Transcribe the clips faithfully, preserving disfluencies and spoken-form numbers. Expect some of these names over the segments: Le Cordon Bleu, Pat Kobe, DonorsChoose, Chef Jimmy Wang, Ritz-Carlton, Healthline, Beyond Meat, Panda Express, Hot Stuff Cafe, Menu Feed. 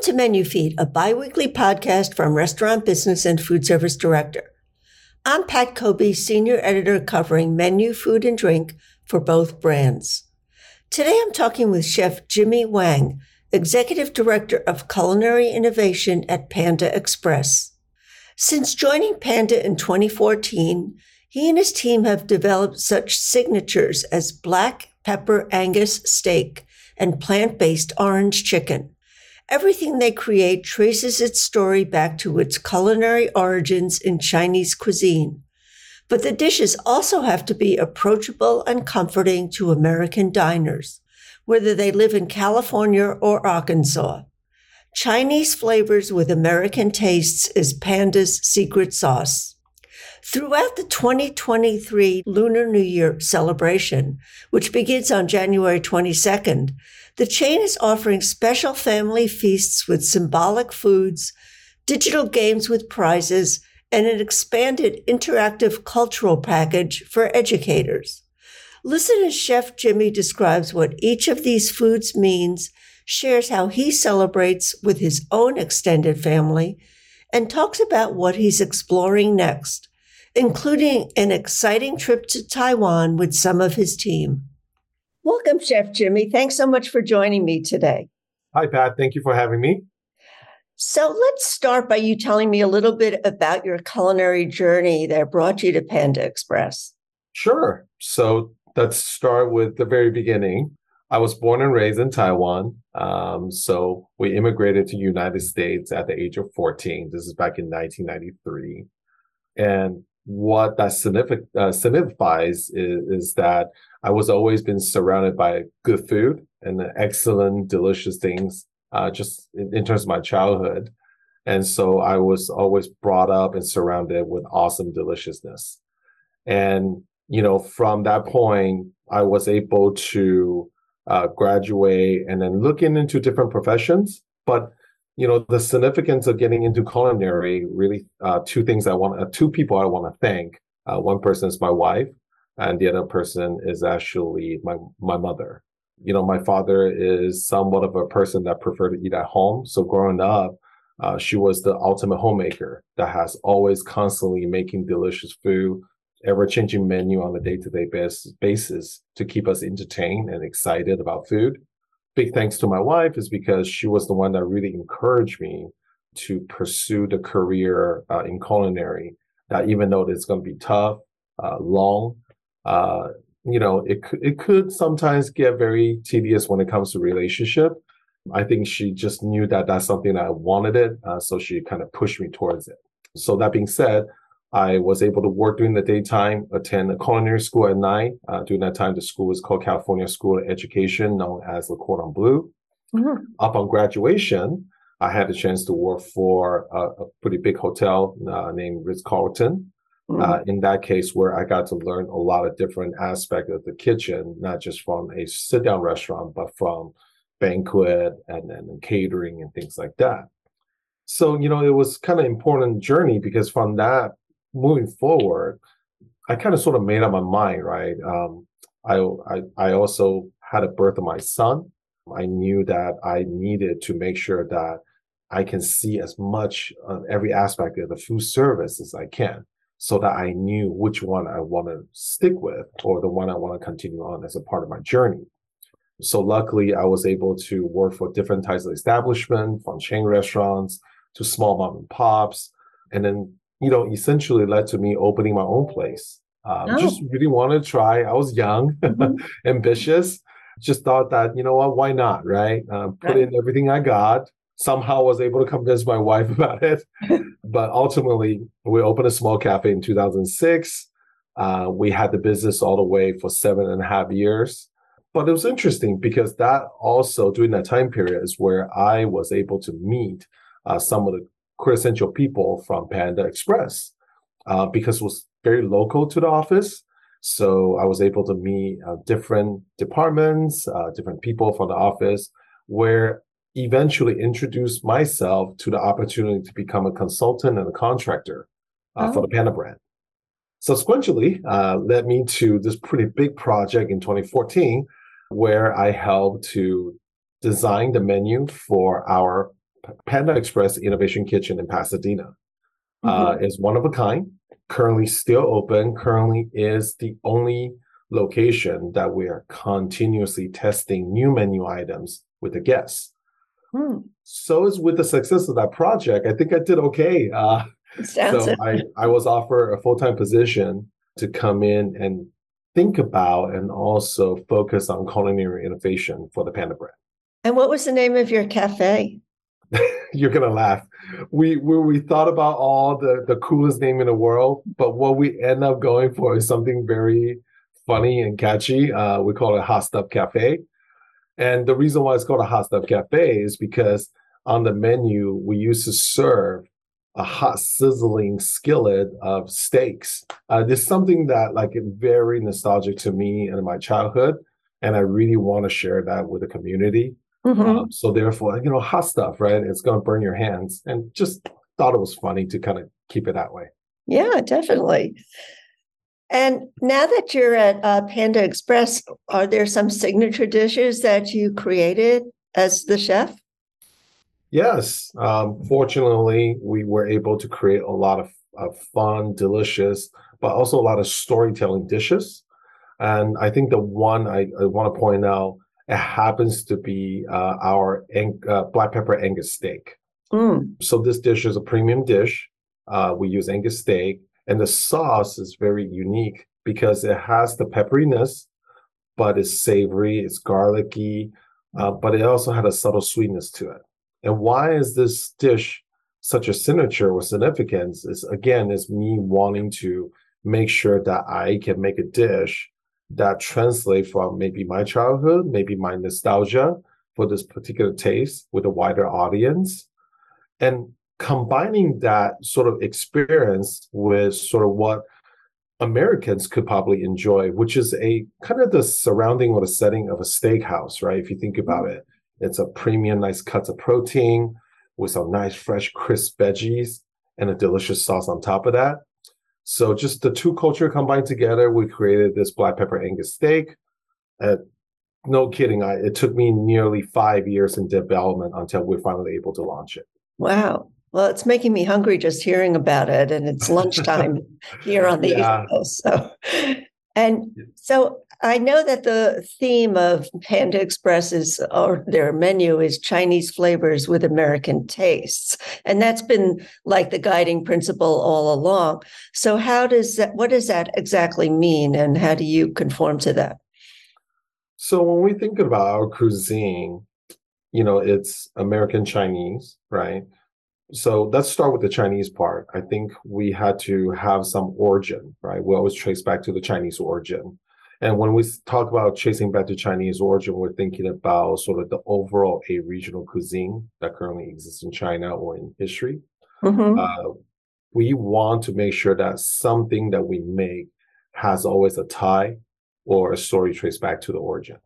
Welcome to Menu Feed, a bi-weekly podcast from restaurant business and food service director. I'm Pat Kobe, senior editor covering menu, food, and drink for both brands. Today I'm talking with Chef Jimmy Wang, executive director of culinary innovation at Panda Express. Since joining Panda in twenty fourteen, he and his team have developed such signatures as black pepper Angus steak and plant-based orange chicken. Everything they create traces its story back to its culinary origins in Chinese cuisine. But the dishes also have to be approachable and comforting to American diners, whether they live in California or Arkansas. Chinese flavors with American tastes is Panda's secret sauce. Throughout the twenty twenty-three Lunar New Year celebration, which begins on January twenty-second, the chain is offering special family feasts with symbolic foods, digital games with prizes, and an expanded interactive cultural package for educators. Listen as Chef Jimmy describes what each of these foods means, shares how he celebrates with his own extended family, and talks about what he's exploring next, including an exciting trip to Taiwan with some of his team. Welcome, Chef Jimmy. Thanks so much for joining me today. Hi, Pat. Thank you for having me. So let's start by you telling me a little bit about your culinary journey that brought you to Panda Express. Sure. So let's start with the very beginning. I was born and raised in Taiwan. Um, so we immigrated to the United States at the age of fourteen. This is back in nineteen ninety-three. And what that signific- uh, signifies is, is that I was always been surrounded by good food and excellent, delicious things, uh, just in, in terms of my childhood. And so I was always brought up and surrounded with awesome deliciousness. And, you know, from that point, I was able to uh, graduate and then look into different professions. But you know, the significance of getting into culinary, really uh, two things I want, uh, two people I want to thank. Uh, one person is my wife, and the other person is actually my my mother. You know, my father is somewhat of a person that preferred to eat at home. So growing up, uh, she was the ultimate homemaker that has always constantly making delicious food, ever-changing menu on a day-to-day bas- basis to keep us entertained and excited about food. Big thanks to my wife is because she was the one that really encouraged me to pursue the career uh, in culinary, that even though it's going to be tough, uh, long, uh, you know, it, it could sometimes get very tedious when it comes to relationship. I think she just knew that that's something that I wanted it. Uh, so she kind of pushed me towards it. So that being said, I was able to work during the daytime, attend a culinary school at night. Uh, during that time, the school was called California School of Education, known as Le Cordon Bleu. Mm-hmm. Upon graduation, I had the chance to work for a, a pretty big hotel uh, named Ritz-Carlton. Mm-hmm. Uh, in that case, where I got to learn a lot of different aspects of the kitchen, not just from a sit-down restaurant, but from banquet and, and catering and things like that. So, you know, it was kind of an important journey because from that, moving forward, I kind of sort of made up my mind, right? Um, I, I I also had a birth of my son. I knew that I needed to make sure that I can see as much of every aspect of the food service as I can so that I knew which one I want to stick with or the one I want to continue on as a part of my journey. So luckily, I was able to work for different types of establishments, from chain restaurants to small mom and pops, and then you know, essentially led to me opening my own place. Um, oh. Just really wanted to try. I was young, mm-hmm. ambitious, just thought that, you know what, why not, right? Uh, put right. in everything I got. Somehow was able to convince my wife about it. But ultimately, we opened a small cafe in two thousand six. Uh, we had the business all the way for seven and a half years. But it was interesting because that also, during that time period, is where I was able to meet uh, some of the quintessential people from Panda Express uh, because it was very local to the office. So I was able to meet uh, different departments, uh, different people from the office, where eventually introduced myself to the opportunity to become a consultant and a contractor uh, oh. for the Panda brand. Subsequently, uh, led me to this pretty big project in twenty fourteen, where I helped to design the menu for our Panda Express Innovation Kitchen in Pasadena. Mm-hmm. Uh, is one of a kind, currently still open, currently is the only location that we are continuously testing new menu items with the guests. Hmm. So it's with the success of that project, I think I did okay. Uh, so I, I was offered a full-time position to come in and think about and also focus on culinary innovation for the Panda brand. And what was the name of your cafe? You're going to laugh. We, we we thought about all the, the coolest name in the world, but what we end up going for is something very funny and catchy. Uh, we call it Hot Stuff Cafe. And the reason why it's called a Hot Stuff Cafe is because on the menu, we used to serve a hot sizzling skillet of steaks. Uh, this is something that like very nostalgic to me and my childhood. And I really want to share that with the community. Mm-hmm. Um, so therefore, you know, hot stuff, right? It's going to burn your hands. And just thought it was funny to kind of keep it that way. Yeah, definitely. And now that you're at uh, Panda Express, are there some signature dishes that you created as the chef? Yes. Um, fortunately, we were able to create a lot of, of fun, delicious, but also a lot of storytelling dishes. And I think the one I, I want to point out, it happens to be uh, our ang- uh, black pepper Angus steak. Mm. So this dish is a premium dish. Uh, we use Angus steak. And the sauce is very unique because it has the pepperiness, but it's savory, it's garlicky, uh, but it also had a subtle sweetness to it. And why is this dish such a signature with significance is, again, is me wanting to make sure that I can make a dish that translates from maybe my childhood, maybe my nostalgia for this particular taste with a wider audience. And combining that sort of experience with sort of what Americans could probably enjoy, which is a kind of the surrounding or the setting of a steakhouse, right? If you think about it, it's a premium, nice cuts of protein with some nice, fresh, crisp veggies and a delicious sauce on top of that. So just the two cultures combined together, we created this black pepper Angus steak. Uh, no kidding. I, it took me nearly five years in development until we were finally able to launch it. Wow. Well, it's making me hungry just hearing about it. And it's lunchtime here on the yeah. East Coast. So. And so I know that the theme of Panda Express is, or their menu is Chinese flavors with American tastes. And that's been like the guiding principle all along. So how does that, what does that exactly mean? And how do you conform to that? So when we think about our cuisine, you know, it's American Chinese, right? So let's start with the Chinese part. I think we had to have some origin, right? We always trace back to the Chinese origin. And when we talk about tracing back to Chinese origin, we're thinking about sort of the overall a regional cuisine that currently exists in China or in history. Mm-hmm. Uh, we want to make sure that something that we make has always a tie or a story traced back to the origin.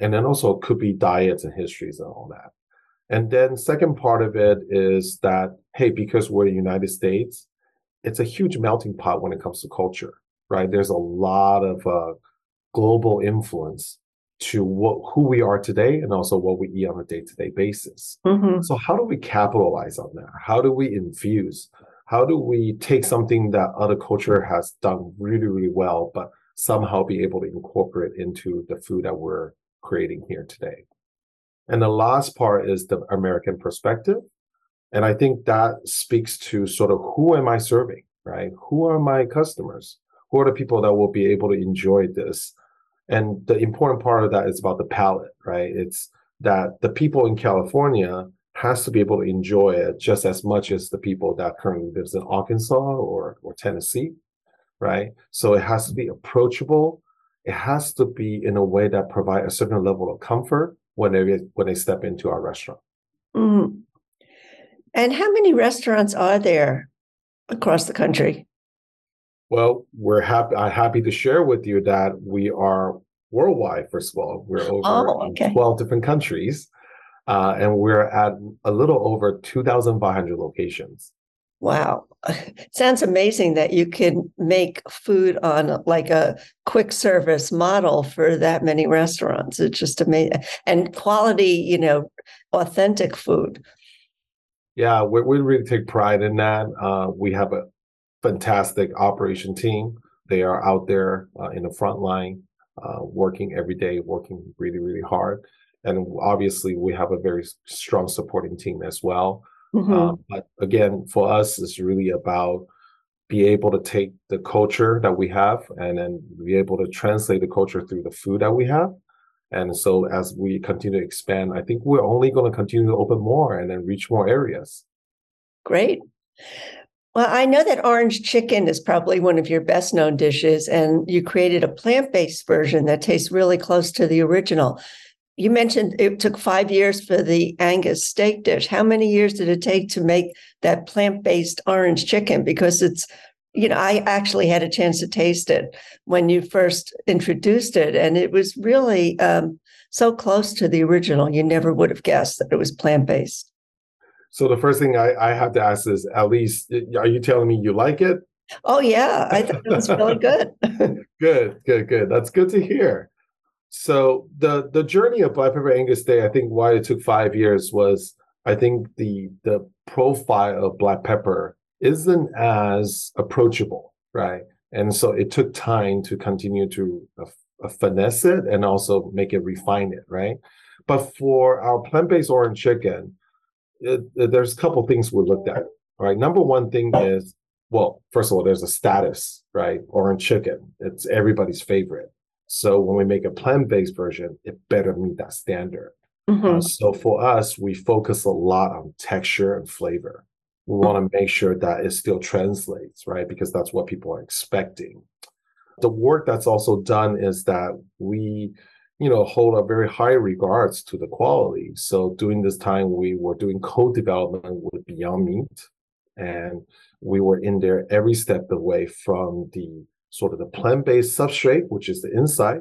And then also it could be diets and histories and all that. And then second part of it is that, hey, because we're the United States, it's a huge melting pot when it comes to culture, right? There's a lot of uh, global influence to what, who we are today and also what we eat on a day-to-day basis. Mm-hmm. So how do we capitalize on that? How do we infuse? How do we take something that other culture has done really, really well, but somehow be able to incorporate into the food that we're creating here today? And the last part is the American perspective. And I think that speaks to sort of who am I serving, right? Who are my customers? Who are the people that will be able to enjoy this? And the important part of that is about the palate, right? It's that the people in California has to be able to enjoy it just as much as the people that currently lives in Arkansas or, or Tennessee, right? So it has to be approachable. It has to be in a way that provide a certain level of comfort when they when they step into our restaurant. Mm. And how many restaurants are there across the country? Well, we're happy. I'm happy to share with you that we are worldwide. First of all, we're over oh, okay. in twelve different countries, uh, and we're at a little over two thousand five hundred locations. Wow. Sounds amazing that you can make food on like a quick service model for that many restaurants. It's just amazing. And quality, you know, authentic food. Yeah, we, we really take pride in that. Uh, we have a fantastic operation team. They are out there uh, in the front line, uh, working every day, working really, really hard. And obviously, we have a very strong supporting team as well. Mm-hmm. uh, but again, for us, it's really about be able to take the culture that we have and then be able to translate the culture through the food that we have. And so as we continue to expand, I think we're only going to continue to open more and then reach more areas. Great. Well, I know that orange chicken is probably one of your best known dishes, and you created a plant-based version that tastes really close to the original. You mentioned it took five years for the Angus steak dish. How many years did it take to make that plant-based orange chicken? Because it's, you know, I actually had a chance to taste it when you first introduced it, and it was really um, so close to the original. You never would have guessed that it was plant-based. So the first thing I, I have to ask is, at least, are you telling me you like it? Oh, yeah. I thought it was really good. Good, good, good. That's good to hear. So the the journey of Black Pepper Angus Day, I think why it took five years was, I think the the profile of black pepper isn't as approachable, right? And so it took time to continue to uh, uh, finesse it and also make it, refine it, right? But for our plant-based orange chicken, it, it, there's a couple things we looked at, all right? Number one thing is, well, first of all, there's a status, right? Orange chicken, it's everybody's favorite. So when we make a plant-based version, it better meet that standard. Mm-hmm. Uh, so for us, we focus a lot on texture and flavor. We want to make sure that it still translates, right? Because that's what people are expecting. The work that's also done is that we, you know, hold a very high regards to the quality. So during this time, we were doing co-development with Beyond Meat, and we were in there every step of the way from the sort of the plant-based substrate, which is the inside,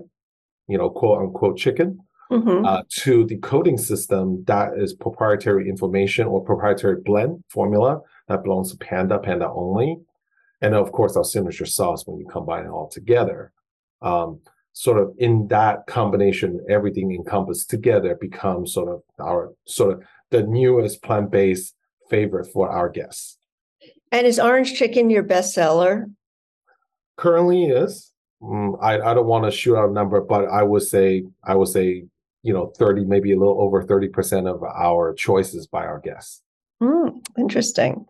you know, quote-unquote chicken, mm-hmm. uh, to the coating system that is proprietary information or proprietary blend formula that belongs to Panda, Panda only. And of course, our signature sauce when you combine it all together. Um, sort of in that combination, everything encompassed together becomes sort of our, sort of the newest plant-based favorite for our guests. And is orange chicken your bestseller? Currently is. Mm, I, I don't want to shoot out a number, but I would say, I would say, you know, thirty, maybe a little over thirty percent of our choices by our guests. Mm, interesting.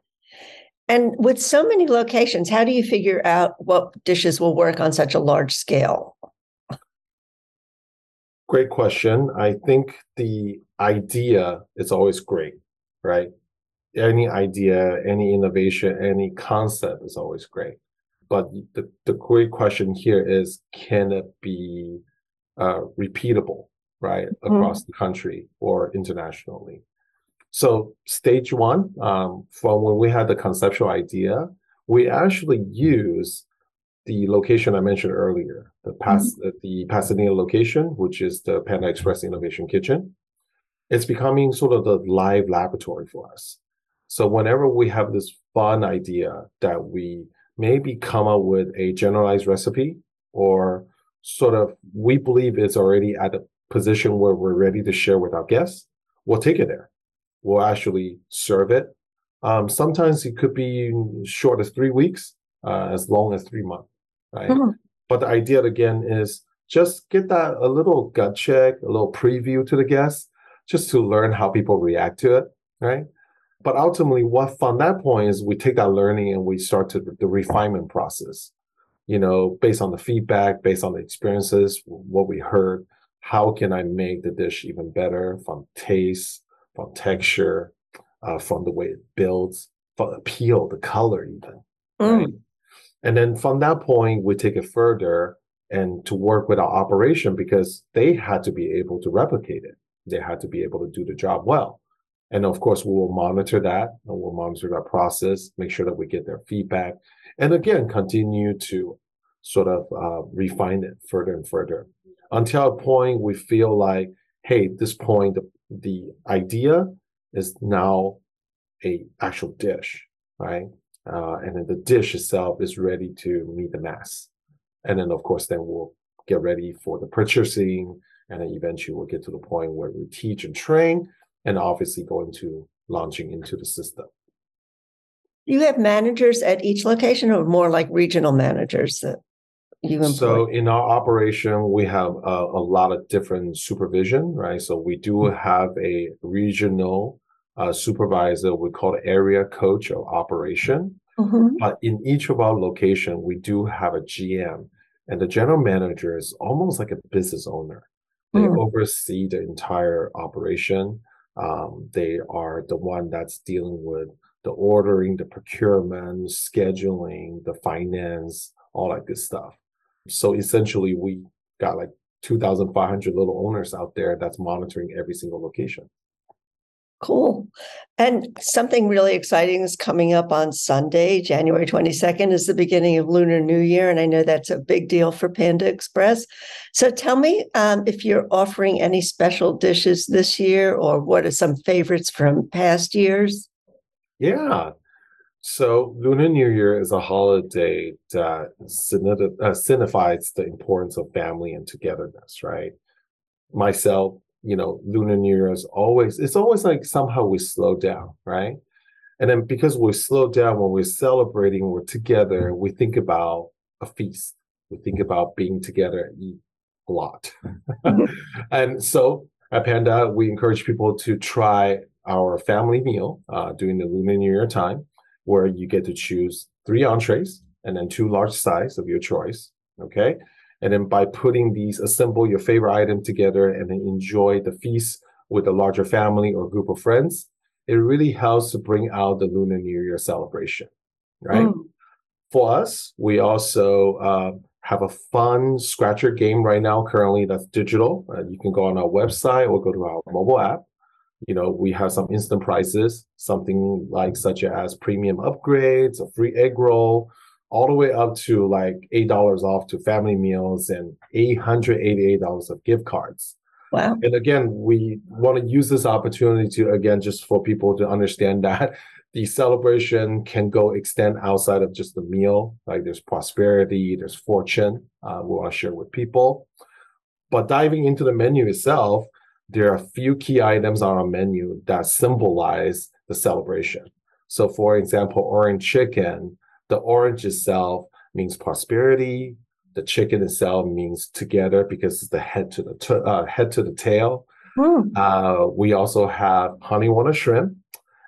And with so many locations, how do you figure out what dishes will work on such a large scale? Great question. I think the idea is always great, right? Any idea, any innovation, any concept is always great. But the, the great question here is, can it be uh, repeatable, right, across mm. the country or internationally? So stage one, um, from when we had the conceptual idea, we actually used the location I mentioned earlier, the, Pas- mm. the Pasadena location, which is the Panda Express Innovation Kitchen. It's becoming sort of the live laboratory for us. So whenever we have this fun idea that we maybe come up with a generalized recipe, or sort of we believe it's already at a position where we're ready to share with our guests, we'll take it there. We'll actually serve it. Um, sometimes it could be short as three weeks, uh, as long as three months, right? Mm-hmm. But the idea, again, is just get that a little gut check, a little preview to the guests, just to learn how people react to it, right? But ultimately, what from that point is we take that learning and we start to the, the refinement process, you know, based on the feedback, based on the experiences, what we heard, how can I make the dish even better from taste, from texture, uh, from the way it builds, from appeal, the color even. Mm. Right? And then from that point, we take it further and to work with our operation, because they had to be able to replicate it. They had to be able to do the job well. And of course, we will monitor that, and we'll monitor that process, make sure that we get their feedback, and again, continue to sort of uh, refine it further and further until a point we feel like, hey, at this point, the, the idea is now a actual dish, right? Uh, and then the dish itself is ready to meet the mass. And then, of course, then we'll get ready for the purchasing, and then eventually we'll get to the point where we teach and train, and obviously go into launching into the system. Do you have managers at each location or more like regional managers that you employ? So in our operation, we have a, a lot of different supervision, right? So we do have a regional uh, supervisor, we call it area coach of operation. Mm-hmm. But in each of our location, we do have a G M. And the general manager is almost like a business owner. They mm. oversee the entire operation. Um, they are the one that's dealing with the ordering, the procurement, scheduling, the finance, all that good stuff. So essentially, we got like two thousand five hundred little owners out there that's monitoring every single location. Cool. And something really exciting is coming up on Sunday, January twenty-second is the beginning of Lunar New Year. And I know that's a big deal for Panda Express. So tell me um, if you're offering any special dishes this year or what are some favorites from past years? Yeah. So Lunar New Year is a holiday that signifies the importance of family and togetherness, right? Myself, you know, Lunar New Year is always, it's always like somehow we slow down, right? And then because we're slowed down, when we're celebrating, we're together, we think about a feast. We think about being together and eat a lot. And so at Panda, we encourage people to try our family meal uh, during the Lunar New Year time, where you get to choose three entrees and then two large sides of your choice, okay? And then by putting these, assemble your favorite item together and then enjoy the feast with a larger family or group of friends, it really helps to bring out the Lunar New Year celebration, right? Mm. For us, we also uh, have a fun Scratcher game right now currently that's digital. Uh, you can go on our website or go to our mobile app. You know, we have some instant prizes, something like such as premium upgrades, a free egg roll, all the way up to like eight dollars off to family meals and eight hundred eighty-eight dollars of gift cards. Wow. And again, we want to use this opportunity to, again, just for people to understand that the celebration can go extend outside of just the meal. Like there's prosperity, there's fortune uh, we want to share with people. But diving into the menu itself, there are a few key items on our menu that symbolize the celebration. So for example, orange chicken, the orange itself means prosperity. The chicken itself means together because it's the head to the t- uh, head to the tail. Mm. Uh, we also have honey water shrimp,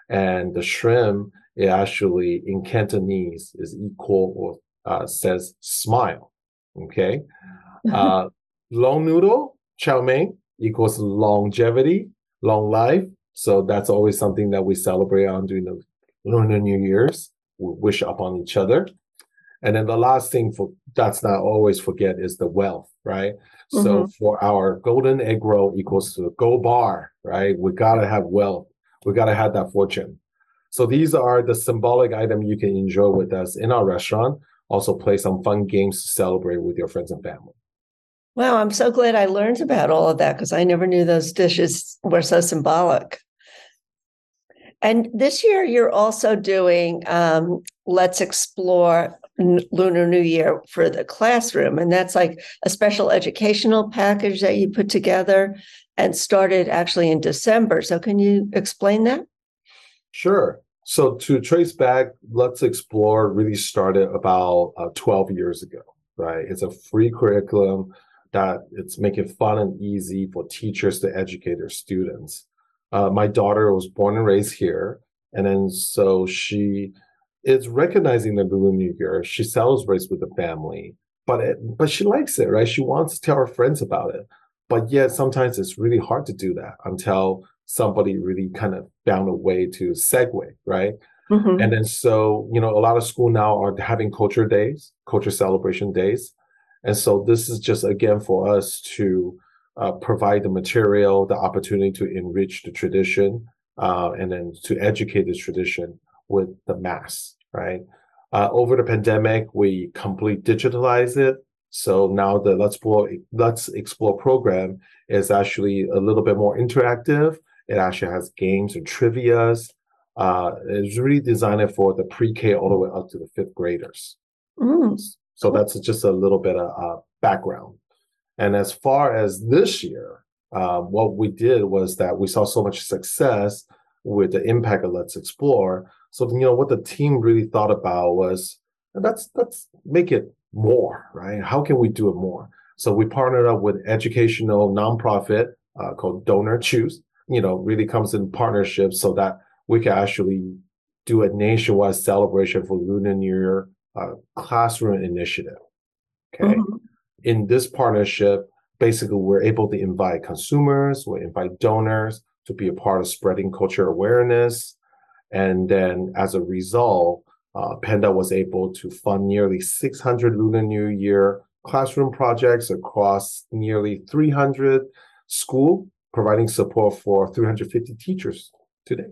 and the shrimp, it actually in Cantonese is equal or uh, says smile. Okay, uh, long noodle chow mein equals longevity, long life. So that's always something that we celebrate on during the during the New Year's. We wish upon each other. And then the last thing for that's not always forget is the wealth, right? Mm-hmm. So for our golden egg roll equals to the gold bar, right? We gotta have wealth. We gotta have that fortune. So these are the symbolic item you can enjoy with us in our restaurant. Also play some fun games to celebrate with your friends and family. Wow, I'm so glad I learned about all of that because I never knew those dishes were so symbolic. And this year, you're also doing um, Let's Explore N- Lunar New Year for the classroom. And that's like a special educational package that you put together and started actually in December. So can you explain that? Sure. So to trace back, Let's Explore really started about uh, twelve years ago, right? It's a free curriculum that it's making fun and easy for teachers to educate their students. Uh, my daughter was born and raised here. And then so she is recognizing the Lunar New Year. She celebrates with the family, but it, but she likes it, right? She wants to tell her friends about it. But yet sometimes it's really hard to do that until somebody really kind of found a way to segue, right? Mm-hmm. And then so, you know, a lot of school now are having culture days, culture celebration days. And so this is just, again, for us to Uh, provide the material, the opportunity to enrich the tradition, uh, and then to educate this tradition with the mass, right? Uh, over the pandemic, we completely digitalized it. So now the Let's Explore, Let's Explore program is actually a little bit more interactive. It actually has games and trivias. Uh, it's really designed for the pre-K all the way up to the fifth graders. Mm. So that's just a little bit of uh, background. And as far as this year, uh, what we did was that we saw so much success with the impact of Let's Explore. So, you know, what the team really thought about was, that's let's make it more, right? How can we do it more? So we partnered up with educational nonprofit uh, called DonorsChoose, you know, really comes in partnership so that we can actually do a nationwide celebration for Lunar New Year uh, classroom initiative, okay? Mm-hmm. In this partnership, basically, we're able to invite consumers, we invite donors to be a part of spreading culture awareness. And then as a result, uh, Panda was able to fund nearly six hundred Lunar New Year classroom projects across nearly three hundred schools, providing support for three hundred fifty teachers today.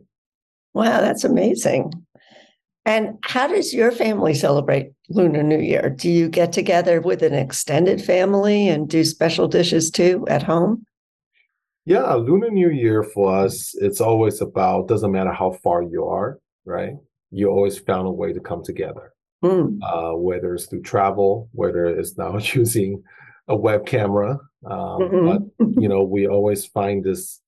Wow, that's amazing. And how does your family celebrate Lunar New Year? Do you get together with an extended family and do special dishes too at home? Yeah, Lunar New Year for us, it's always about, doesn't matter how far you are, right? You always found a way to come together, mm. uh, whether it's through travel, whether it's now using a web camera. Um, mm-hmm. But, you know, we always find this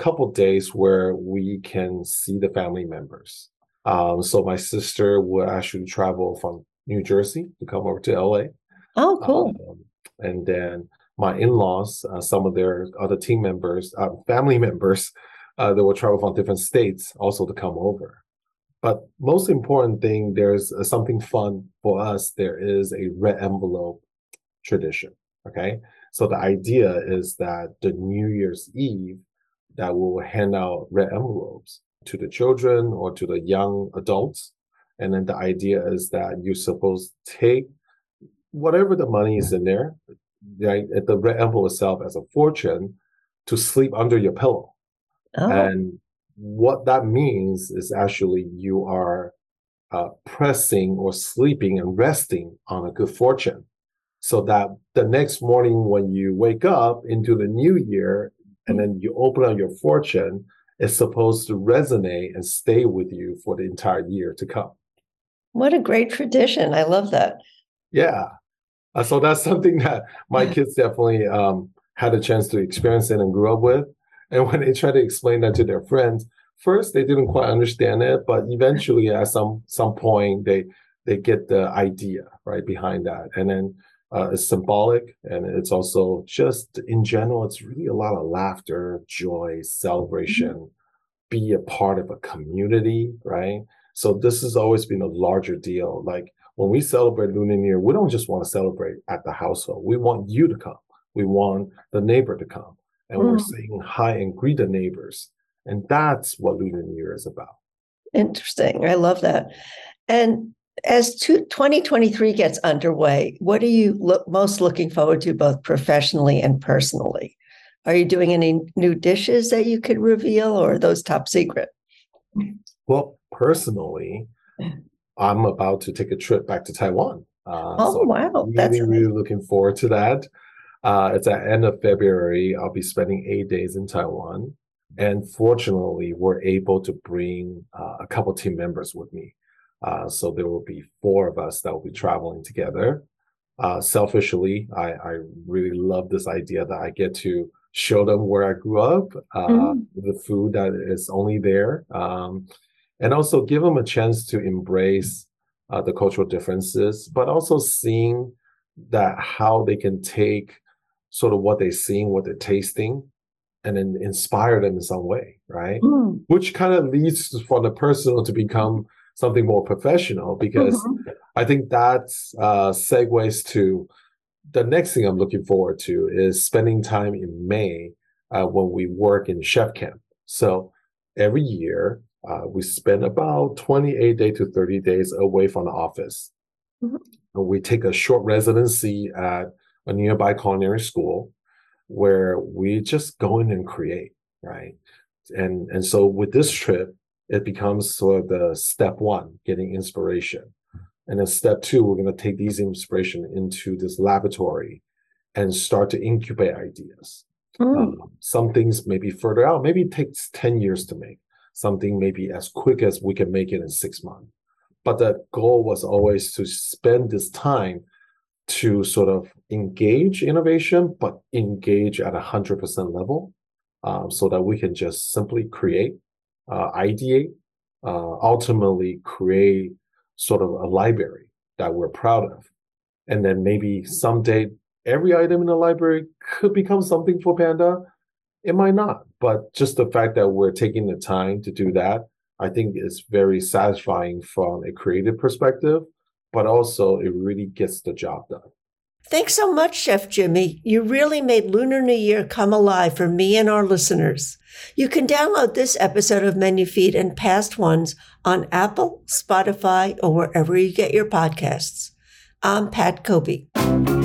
couple days where we can see the family members. Um, so my sister would actually travel from New Jersey to come over to L A. Oh, cool. Um, and then my in-laws, uh, some of their other team members, uh, family members, uh, that will travel from different states also to come over. But most important thing, there's uh, something fun for us. There is a red envelope tradition, okay? So the idea is that the New Year's Eve that we'll hand out red envelopes to the children or to the young adults. And then the idea is that you're supposed to take whatever the money is in there, right, the red envelope itself as a fortune, to sleep under your pillow. Oh. And what that means is actually you are uh, pressing or sleeping and resting on a good fortune, so that the next morning when you wake up into the new year and then you open up your fortune, it's supposed to resonate and stay with you for the entire year to come. What a great tradition. I love that. Yeah. Uh, so that's something that my kids definitely um, had a chance to experience it and grew up with. And when they try to explain that to their friends, first, they didn't quite understand it, but eventually at some some point, they they get the idea right behind that. And then uh, it's symbolic, and it's also just in general, it's really a lot of laughter, joy, celebration, mm-hmm. be a part of a community, right? So this has always been a larger deal. Like when we celebrate Lunar New Year, we don't just want to celebrate at the household. We want you to come. We want the neighbor to come. And mm. we're saying hi and greet the neighbors. And that's what Lunar New Year is about. Interesting. I love that. And as twenty twenty-three gets underway, what are you lo- most looking forward to, both professionally and personally? Are you doing any new dishes that you could reveal, or are those top secret? Well, personally, I'm about to take a trip back to Taiwan. Uh, oh, so wow. Really, that's really looking forward to that. Uh, it's at the end of February. I'll be spending eight days in Taiwan. And fortunately, we're able to bring uh, a couple team members with me. Uh, so there will be four of us that will be traveling together. Uh, selfishly, I, I really love this idea that I get to show them where I grew up, uh, mm-hmm. the food that is only there, um, and also give them a chance to embrace uh, the cultural differences, but also seeing that how they can take sort of what they're seeing, what they're tasting, and then inspire them in some way, right? Mm. Which kind of leads from the personal to become something more professional, because mm-hmm. I think that's uh, segues to the next thing I'm looking forward to is spending time in May uh, when we work in chef camp. So every year uh, we spend about twenty-eight days to thirty days away from the office. Mm-hmm. And we take a short residency at a nearby culinary school where we just go in and create, right? And and so with this trip, it becomes sort of the step one, getting inspiration. And then step two, we're going to take these inspiration into this laboratory and start to incubate ideas. Mm. Um, some things may be further out, maybe it takes ten years to make. Something maybe as quick as we can make it in six months. But the goal was always to spend this time to sort of engage innovation, but engage at a one hundred percent level um, so that we can just simply create uh, ideate, uh, ultimately create sort of a library that we're proud of. And then maybe someday every item in the library could become something for Panda. It might not, but just the fact that we're taking the time to do that, I think is very satisfying from a creative perspective, but also it really gets the job done. Thanks so much, Chef Jimmy. You really made Lunar New Year come alive for me and our listeners. You can download this episode of Menu Feed and past ones on Apple, Spotify, or wherever you get your podcasts. I'm Pat Kobe.